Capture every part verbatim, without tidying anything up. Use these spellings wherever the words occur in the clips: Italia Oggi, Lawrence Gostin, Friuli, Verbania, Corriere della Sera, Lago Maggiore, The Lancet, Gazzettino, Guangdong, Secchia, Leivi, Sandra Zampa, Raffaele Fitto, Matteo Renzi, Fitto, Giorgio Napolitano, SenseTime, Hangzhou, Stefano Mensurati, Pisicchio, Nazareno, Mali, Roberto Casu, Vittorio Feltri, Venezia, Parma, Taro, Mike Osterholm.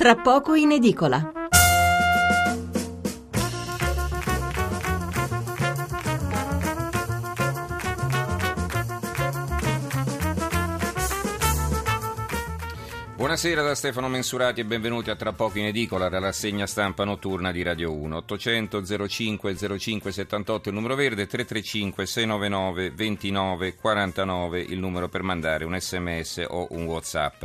Tra poco in edicola. Buonasera da Stefano Mensurati e benvenuti a Tra poco in edicola, dalla rassegna stampa notturna di Radio uno. Ottocento zero cinque zero cinque settantotto il numero verde, tre tre cinque sei nove nove due nove quattro nove il numero per mandare un sms o un WhatsApp.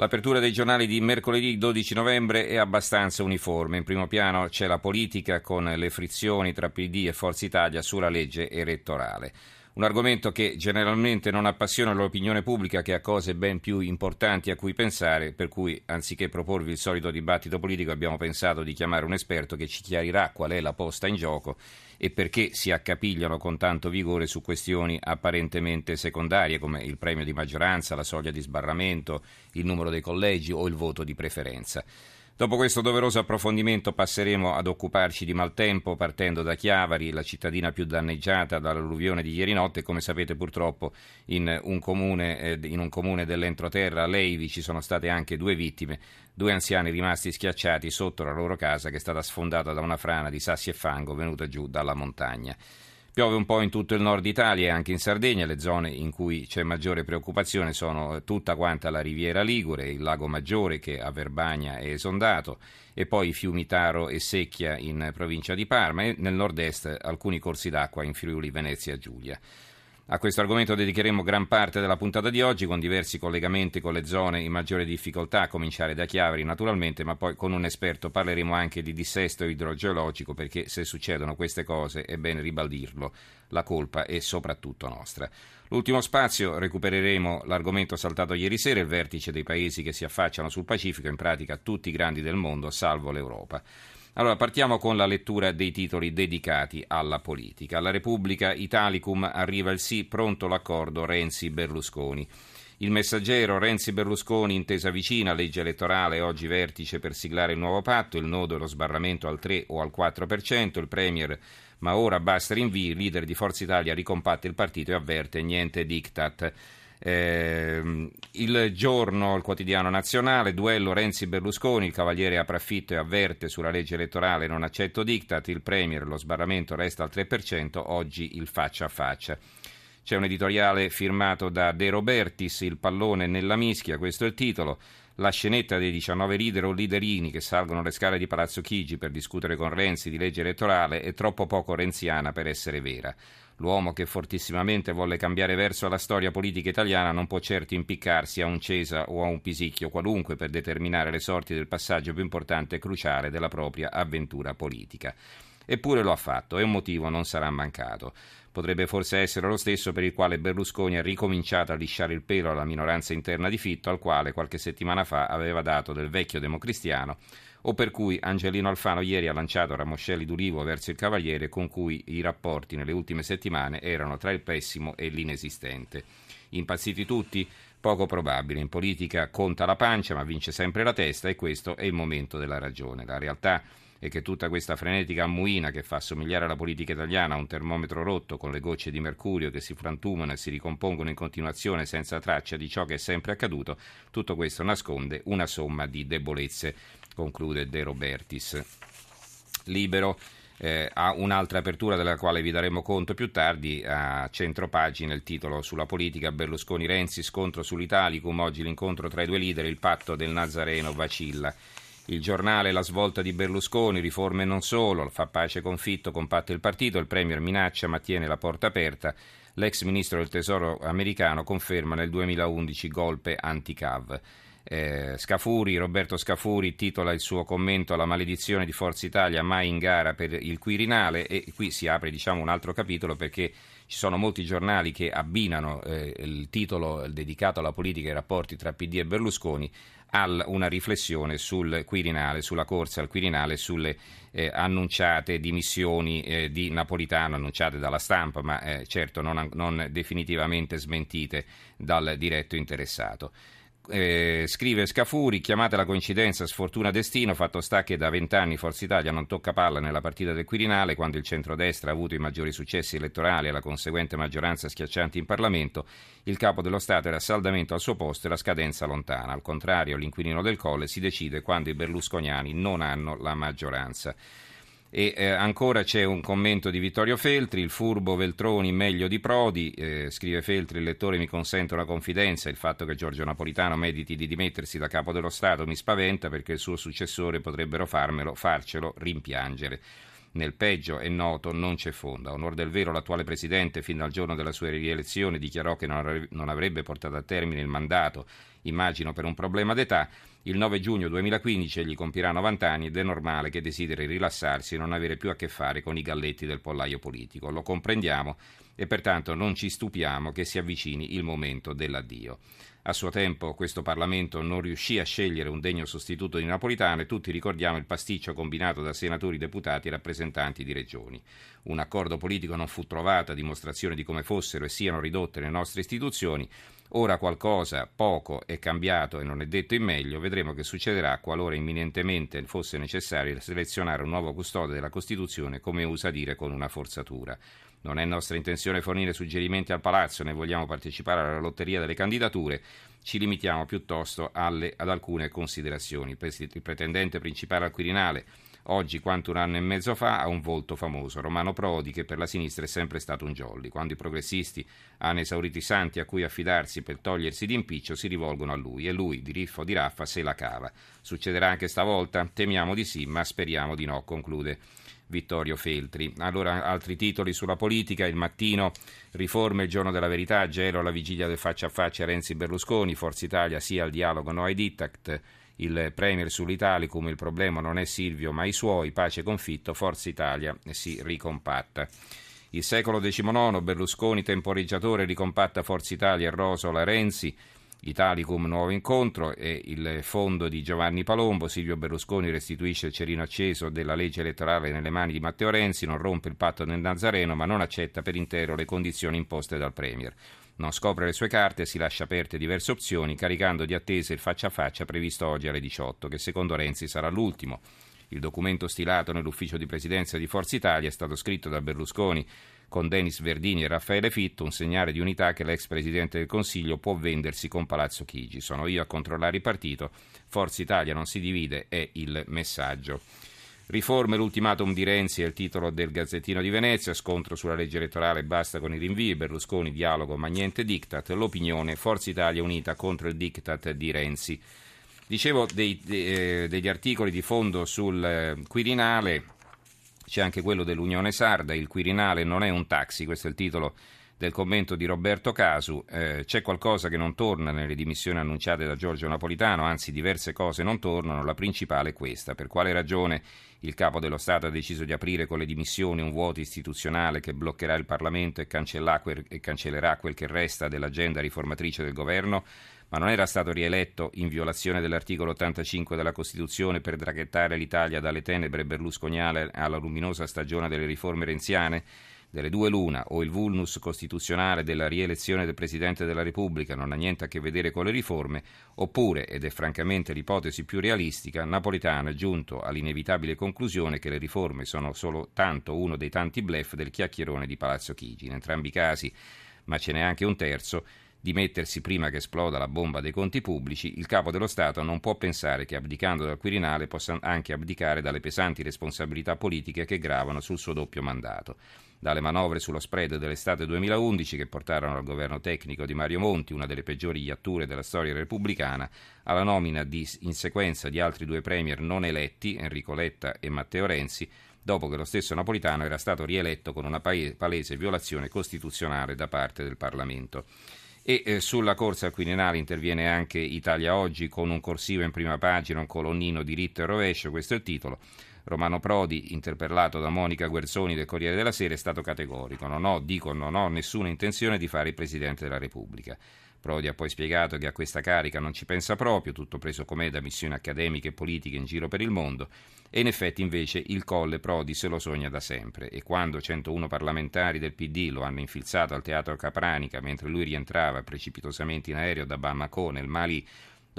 L'apertura dei giornali di mercoledì dodici novembre è abbastanza uniforme. In primo piano c'è la politica, con le frizioni tra P D e Forza Italia sulla legge elettorale. Un argomento che generalmente non appassiona l'opinione pubblica, che ha cose ben più importanti a cui pensare, per cui anziché proporvi il solito dibattito politico abbiamo pensato di chiamare un esperto che ci chiarirà qual è la posta in gioco e perché si accapigliano con tanto vigore su questioni apparentemente secondarie come il premio di maggioranza, la soglia di sbarramento, il numero dei collegi o il voto di preferenza. Dopo questo doveroso approfondimento passeremo ad occuparci di maltempo, partendo da Chiavari, la cittadina più danneggiata dall'alluvione di ieri notte. Come sapete, purtroppo in un comune, in un comune dell'entroterra, Leivi, ci sono state anche due vittime, due anziani rimasti schiacciati sotto la loro casa, che è stata sfondata da una frana di sassi e fango venuta giù dalla montagna. Piove un po' in tutto il nord Italia e anche in Sardegna. Le zone in cui c'è maggiore preoccupazione sono tutta quanta la Riviera Ligure, il Lago Maggiore che a Verbania è esondato, e poi i fiumi Taro e Secchia in provincia di Parma, e nel nord-est alcuni corsi d'acqua in Friuli, Venezia Giulia. A questo argomento dedicheremo gran parte della puntata di oggi, con diversi collegamenti con le zone in maggiore difficoltà, a cominciare da Chiavari naturalmente, ma poi con un esperto parleremo anche di dissesto idrogeologico, perché se succedono queste cose è bene ribadirlo, la colpa è soprattutto nostra. L'ultimo spazio recupereremo l'argomento saltato ieri sera, il vertice dei paesi che si affacciano sul Pacifico, in pratica tutti i grandi del mondo salvo l'Europa. Allora partiamo con la lettura dei titoli dedicati alla politica. La Repubblica, Italicum, arriva il sì, pronto l'accordo Renzi-Berlusconi. Il Messaggero, Renzi-Berlusconi, intesa vicina, legge elettorale, oggi vertice per siglare il nuovo patto, il nodo e lo sbarramento al tre o al quattro per cento, il Premier, ma ora basta rinvii, leader di Forza Italia ricompatta il partito e avverte niente diktat. Eh, il Giorno, il quotidiano nazionale, duello Renzi-Berlusconi, il Cavaliere apre Fitto e avverte sulla legge elettorale, non accetto diktat, il Premier, lo sbarramento resta al tre per cento, oggi il faccia a faccia. C'è un editoriale firmato da De Robertis, il pallone nella mischia, questo è il titolo. La scenetta dei diciannove leader o liderini che salgono le scale di Palazzo Chigi per discutere con Renzi di legge elettorale è troppo poco renziana per essere vera. L'uomo che fortissimamente volle cambiare verso alla storia politica italiana non può certo impiccarsi a un Cesa o a un Pisicchio qualunque per determinare le sorti del passaggio più importante e cruciale della propria avventura politica. Eppure lo ha fatto e un motivo non sarà mancato. Potrebbe forse essere lo stesso per il quale Berlusconi ha ricominciato a lisciare il pelo alla minoranza interna di Fitto, al quale qualche settimana fa aveva dato del vecchio democristiano, o per cui Angelino Alfano ieri ha lanciato ramoscelli d'ulivo verso il Cavaliere, con cui i rapporti nelle ultime settimane erano tra il pessimo e l'inesistente. Impazziti tutti? Poco probabile. In politica conta la pancia, ma vince sempre la testa, e questo è il momento della ragione. La realtà è che tutta questa frenetica ammuina, che fa somigliare la politica italiana a un termometro rotto con le gocce di mercurio che si frantumano e si ricompongono in continuazione senza traccia di ciò che è sempre accaduto, tutto questo nasconde una somma di debolezze, conclude De Robertis. Libero eh, ha un'altra apertura della quale vi daremo conto più tardi. A centropagina il titolo sulla politica: Berlusconi-Renzi, scontro sull'Italicum, oggi l'incontro tra i due leader, il patto del Nazareno vacilla. Il Giornale, la svolta di Berlusconi, riforme non solo, fa pace con Fitto, compatta il partito, il Premier minaccia ma tiene la porta aperta, l'ex ministro del tesoro americano conferma nel duemilaundici golpe anti-C A V. Eh, Scafuri, Roberto Scafuri titola il suo commento alla maledizione di Forza Italia, mai in gara per il Quirinale, e qui si apre diciamo un altro capitolo, perché ci sono molti giornali che abbinano eh, il titolo dedicato alla politica e ai rapporti tra P D e Berlusconi al una riflessione sul Quirinale, sulla corsa al Quirinale, sulle eh, annunciate dimissioni eh, di Napolitano, annunciate dalla stampa ma eh, certo non, non definitivamente smentite dal diretto interessato. eh, scrive Scafuri, chiamate la coincidenza, sfortuna, destino, fatto sta che da vent'anni Forza Italia non tocca palla nella partita del Quirinale, quando il centrodestra ha avuto i maggiori successi elettorali e la conseguente maggioranza schiacciante in Parlamento, il capo dello Stato era saldamente al suo posto e la scadenza lontana. Al contrario, l'inquilino del Colle si decide quando i berlusconiani non hanno la maggioranza. E eh, ancora c'è un commento di Vittorio Feltri, il furbo Veltroni meglio di Prodi, eh, scrive Feltri, il lettore mi consente una confidenza, il fatto che Giorgio Napolitano mediti di dimettersi da capo dello Stato mi spaventa perché il suo successore potrebbero farmelo, farcelo rimpiangere. Nel peggio è noto non c'è fonda. Onor del vero l'attuale Presidente fin dal giorno della sua rielezione dichiarò che non avrebbe portato a termine il mandato, immagino per un problema d'età. Il nove giugno duemilaquindici egli compirà novanta anni ed è normale che desideri rilassarsi e non avere più a che fare con i galletti del pollaio politico. Lo comprendiamo e pertanto non ci stupiamo che si avvicini il momento dell'addio. A suo tempo questo Parlamento non riuscì a scegliere un degno sostituto di Napolitano e tutti ricordiamo il pasticcio combinato da senatori, deputati e rappresentanti di regioni. Un accordo politico non fu trovato a dimostrazione di come fossero e siano ridotte le nostre istituzioni. Ora qualcosa, poco, è cambiato e non è detto in meglio, vedremo che succederà qualora imminentemente fosse necessario selezionare un nuovo custode della Costituzione, come usa dire con una forzatura. Non è nostra intenzione fornire suggerimenti al Palazzo, né vogliamo partecipare alla lotteria delle candidature, ci limitiamo piuttosto alle, ad alcune considerazioni. Il pretendente principale al Quirinale, oggi quanto un anno e mezzo fa, ha un volto famoso, Romano Prodi, che per la sinistra è sempre stato un jolly. Quando i progressisti hanno esaurito i santi a cui affidarsi per togliersi d'impiccio, si rivolgono a lui e lui, di riffo di raffa, se la cava. Succederà anche stavolta? Temiamo di sì, ma speriamo di no, conclude Vittorio Feltri. Allora, altri titoli sulla politica, Il Mattino, riforme, il giorno della verità, gelo alla vigilia del faccia a faccia Renzi Berlusconi, Forza Italia sia al dialogo no ai diktat, il premier sull'Italicum, il problema non è Silvio ma i suoi, pace con Fitto, Forza Italia si ricompatta. Il Secolo diciannovesimo, Berlusconi temporeggiatore, ricompatta Forza Italia e Rosola Renzi, Italicum nuovo incontro e il fondo di Giovanni Palombo, Silvio Berlusconi restituisce il cerino acceso della legge elettorale nelle mani di Matteo Renzi, non rompe il patto del Nazareno ma non accetta per intero le condizioni imposte dal premier. Non scopre le sue carte, si lascia aperte diverse opzioni, caricando di attese il faccia a faccia previsto oggi alle diciotto, che secondo Renzi sarà l'ultimo. Il documento stilato nell'ufficio di presidenza di Forza Italia è stato scritto da Berlusconi con Denis Verdini e Raffaele Fitto, un segnale di unità che l'ex Presidente del Consiglio può vendersi con Palazzo Chigi. Sono io a controllare il partito, Forza Italia non si divide, è il messaggio. Riforme, l'ultimatum di Renzi è il titolo del Gazzettino di Venezia, scontro sulla legge elettorale, basta con i rinvii, Berlusconi dialogo ma niente diktat, l'opinione, Forza Italia unita contro il diktat di Renzi. Dicevo dei, de, eh, degli articoli di fondo sul eh, Quirinale, c'è anche quello dell'Unione Sarda, il Quirinale non è un taxi, questo è il titolo del commento di Roberto Casu, eh, c'è qualcosa che non torna nelle dimissioni annunciate da Giorgio Napolitano, anzi diverse cose non tornano, la principale è questa. Per quale ragione il capo dello Stato ha deciso di aprire con le dimissioni un vuoto istituzionale che bloccherà il Parlamento e, quel, e cancellerà quel che resta dell'agenda riformatrice del governo? Ma non era stato rieletto in violazione dell'articolo ottantacinque della Costituzione per traghettare l'Italia dalle tenebre berlusconiane alla luminosa stagione delle riforme renziane? Delle due l'una, o il vulnus costituzionale della rielezione del Presidente della Repubblica non ha niente a che vedere con le riforme, oppure, ed è francamente l'ipotesi più realistica, Napolitano è giunto all'inevitabile conclusione che le riforme sono solo tanto uno dei tanti bluff del chiacchierone di Palazzo Chigi. In entrambi i casi, ma ce n'è anche un terzo, dimettersi prima che esploda la bomba dei conti pubblici, il capo dello Stato non può pensare che abdicando dal Quirinale possa anche abdicare dalle pesanti responsabilità politiche che gravano sul suo doppio mandato. Dalle manovre sullo spread dell'estate duemilaundici che portarono al governo tecnico di Mario Monti, una delle peggiori iatture della storia repubblicana, alla nomina di, in sequenza di altri due premier non eletti, Enrico Letta e Matteo Renzi, dopo che lo stesso Napolitano era stato rieletto con una palese violazione costituzionale da parte del Parlamento. E eh, sulla corsa al Quirinale interviene anche Italia Oggi con un corsivo in prima pagina, un colonnino diritto e rovescio, questo è il titolo. Romano Prodi, interpellato da Monica Guerzoni del Corriere della Sera, è stato categorico. Non ho, dico, non ho nessuna intenzione di fare il Presidente della Repubblica. Prodi ha poi spiegato che a questa carica non ci pensa proprio, tutto preso com'è da missioni accademiche e politiche in giro per il mondo, e in effetti invece il Colle Prodi se lo sogna da sempre, e quando centouno parlamentari del P D lo hanno infilzato al Teatro Capranica mentre lui rientrava precipitosamente in aereo da Bamako nel Mali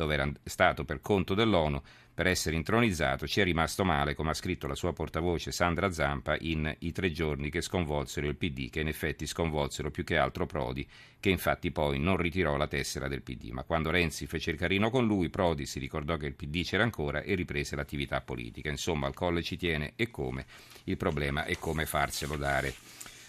dove era stato per conto dell'ONU per essere intronizzato, ci è rimasto male, come ha scritto la sua portavoce Sandra Zampa in I tre giorni che sconvolsero il P D, che in effetti sconvolsero più che altro Prodi, che infatti poi non ritirò la tessera del P D. Ma quando Renzi fece il carino con lui, Prodi si ricordò che il P D c'era ancora e riprese l'attività politica. Insomma, al Colle ci tiene e come, il problema è come farselo dare.